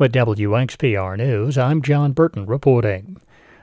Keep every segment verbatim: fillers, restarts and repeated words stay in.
With W X P R News, I'm John Burton reporting.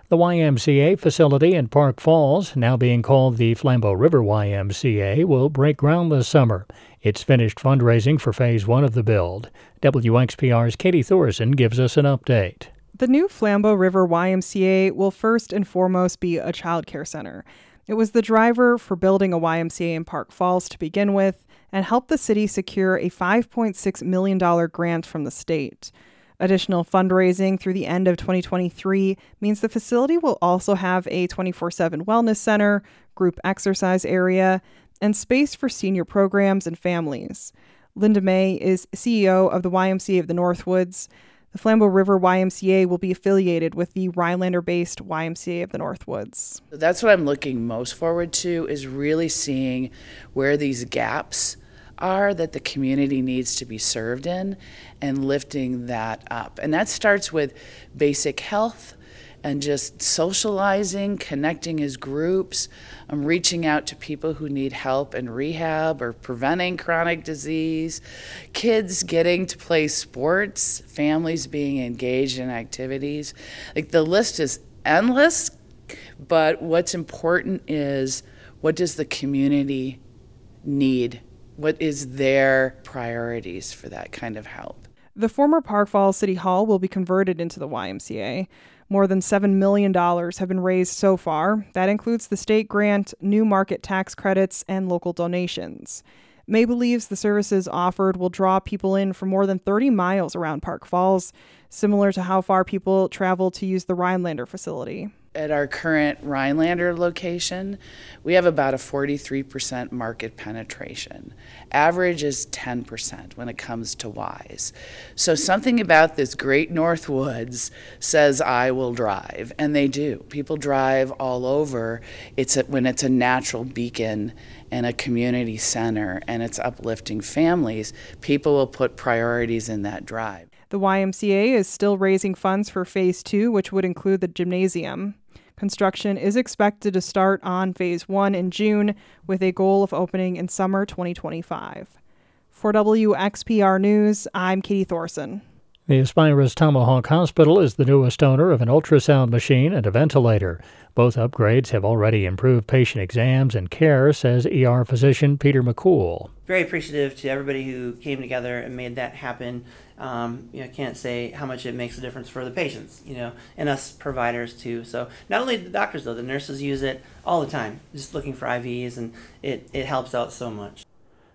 The Y M C A facility in Park Falls, now being called the Flambeau River Y M C A, will break ground this summer. It's finished fundraising for phase one of the build. W X P R's Katie Thorson gives us an update. The new Flambeau River Y M C A will first and foremost be a child care center. It was the driver for building a Y M C A in Park Falls to begin with and helped the city secure a five point six million dollars grant from the state. Additional fundraising through the end of twenty twenty-three means the facility will also have a twenty-four seven wellness center, group exercise area, and space for senior programs and families. Linda May is C E O of the Y M C A of the Northwoods. The Flambeau River Y M C A will be affiliated with the Rhinelander-based Y M C A of the Northwoods. That's what I'm looking most forward to, is really seeing where these gaps are that the community needs to be served in and lifting that up. And that starts with basic health and just socializing, connecting as groups, um, reaching out to people who need help in rehab or preventing chronic disease, kids getting to play sports, families being engaged in activities. Like, the list is endless, but what's important is, what does the community need? What is their priorities for that kind of help? The former Park Falls City Hall will be converted into the Y M C A. More than seven million dollars have been raised so far. That includes the state grant, new market tax credits, and local donations. May believes the services offered will draw people in from more than thirty miles around Park Falls, similar to how far people travel to use the Rhinelander facility. At our current Rhinelander location, we have about a forty-three percent market penetration. Average is ten percent when it comes to Ys. So something about this great Northwoods says, I will drive, and they do. People drive all over. It's a, when it's a natural beacon and a community center, and it's uplifting families, people will put priorities in that drive. The Y M C A is still raising funds for phase two, which would include the gymnasium. Construction is expected to start on phase one in June, with a goal of opening in summer twenty twenty-five. For W X P R News, I'm Katie Thorson. The Aspirus Tomahawk Hospital is the newest owner of an ultrasound machine and a ventilator. Both upgrades have already improved patient exams and care, says E R physician Peter McCool. Very appreciative to everybody who came together and made that happen. Um, you know, can't say how much it makes a difference for the patients, you know, and us providers too. So not only the doctors though, the nurses use it all the time, just looking for I Vs, and it, it helps out so much.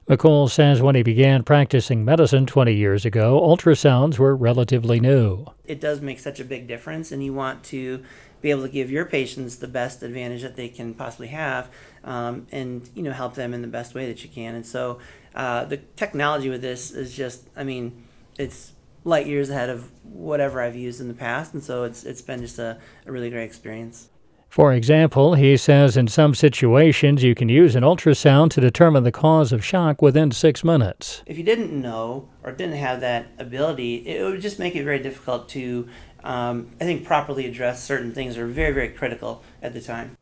McCool says when he began practicing medicine twenty years ago, ultrasounds were relatively new. It does make such a big difference, and you want to be able to give your patients the best advantage that they can possibly have, um, and, you know, help them in the best way that you can. And so uh, the technology with this is just, I mean, it's light years ahead of whatever I've used in the past, and so it's it's been just a, a really great experience. For example, he says in some situations you can use an ultrasound to determine the cause of shock within six minutes. If you didn't know or didn't have that ability, it would just make it very difficult to, um, I think, properly address certain things that are very, very critical at the time.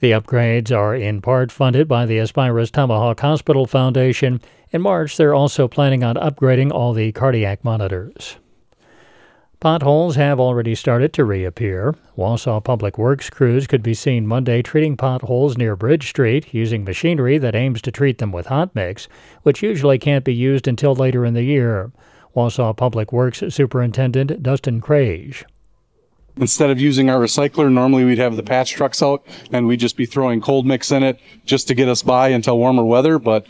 The upgrades are in part funded by the Aspirus Tomahawk Hospital Foundation. In March, they're also planning on upgrading all the cardiac monitors. Potholes have already started to reappear. Wausau Public Works crews could be seen Monday treating potholes near Bridge Street using machinery that aims to treat them with hot mix, which usually can't be used until later in the year. Wausau Public Works Superintendent Dustin Crage. Instead of using our recycler, normally we'd have the patch trucks out and we'd just be throwing cold mix in it just to get us by until warmer weather, but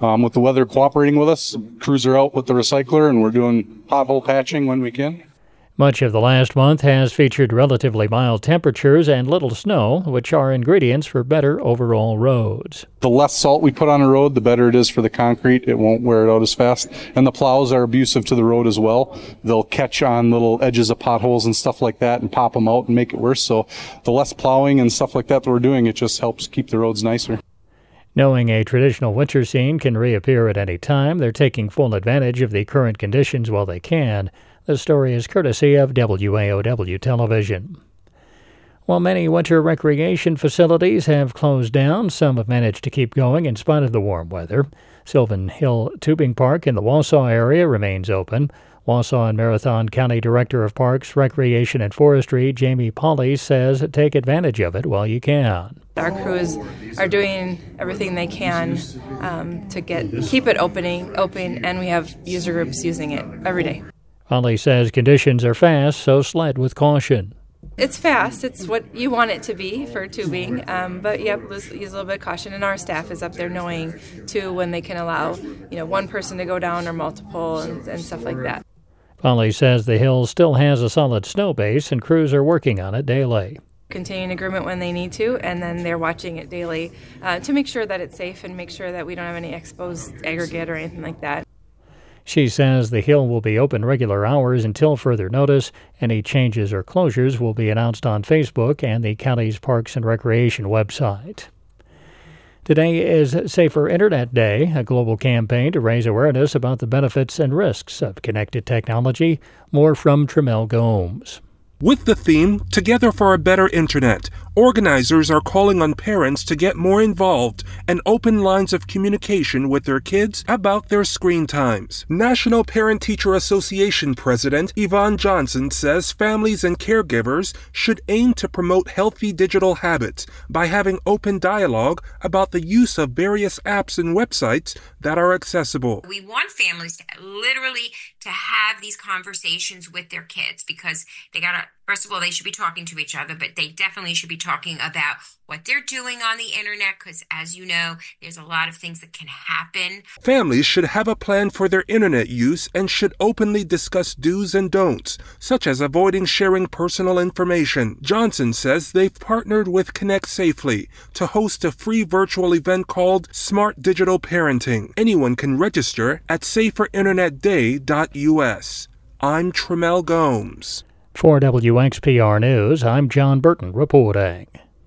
um, with the weather cooperating with us, crews are out with the recycler and we're doing pothole patching when we can. Much of the last month has featured relatively mild temperatures and little snow, which are ingredients for better overall roads. The less salt we put on a road, the better it is for the concrete. It won't wear it out as fast. And the plows are abusive to the road as well. They'll catch on little edges of potholes and stuff like that and pop them out and make it worse. So the less plowing and stuff like that that we're doing, it just helps keep the roads nicer. Knowing a traditional winter scene can reappear at any time, they're taking full advantage of the current conditions while they can. The story is courtesy of W A O W Television. While many winter recreation facilities have closed down, some have managed to keep going in spite of the warm weather. Sylvan Hill Tubing Park in the Wausau area remains open. Wausau and Marathon County Director of Parks, Recreation and Forestry, Jamie Polley, says take advantage of it while you can. Our crews are doing everything they can um, to get keep it opening, open, and we have user groups using it every day. Polley says conditions are fast, so sled with caution. It's fast. It's what you want it to be for tubing, um, but yep, use a little bit of caution. And our staff is up there knowing, too, when they can allow, you know, one person to go down or multiple and, and stuff like that. Polley says the hill still has a solid snow base and crews are working on it daily. Continuing agreement when they need to, and then they're watching it daily uh, to make sure that it's safe and make sure that we don't have any exposed aggregate or anything like that. She says the hill will be open regular hours until further notice. Any changes or closures will be announced on Facebook and the county's Parks and Recreation website. Today is Safer Internet Day, a global campaign to raise awareness about the benefits and risks of connected technology. More from Tremell Gomes. With the theme, Together for a Better Internet, organizers are calling on parents to get more involved and open lines of communication with their kids about their screen times. National Parent-Teacher Association President Yvonne Johnson says families and caregivers should aim to promote healthy digital habits by having open dialogue about the use of various apps and websites that are accessible. We want families to literally to have these conversations with their kids because they gotta, first of all, they should be talking to each other, but they definitely should be talking about what they're doing on the internet because, as you know, there's a lot of things that can happen. Families should have a plan for their internet use and should openly discuss do's and don'ts, such as avoiding sharing personal information. Johnson says they've partnered with Connect Safely to host a free virtual event called Smart Digital Parenting. Anyone can register at safer internet day dot u s. I'm Tremell Gomes. For W X P R News, I'm John Burton reporting.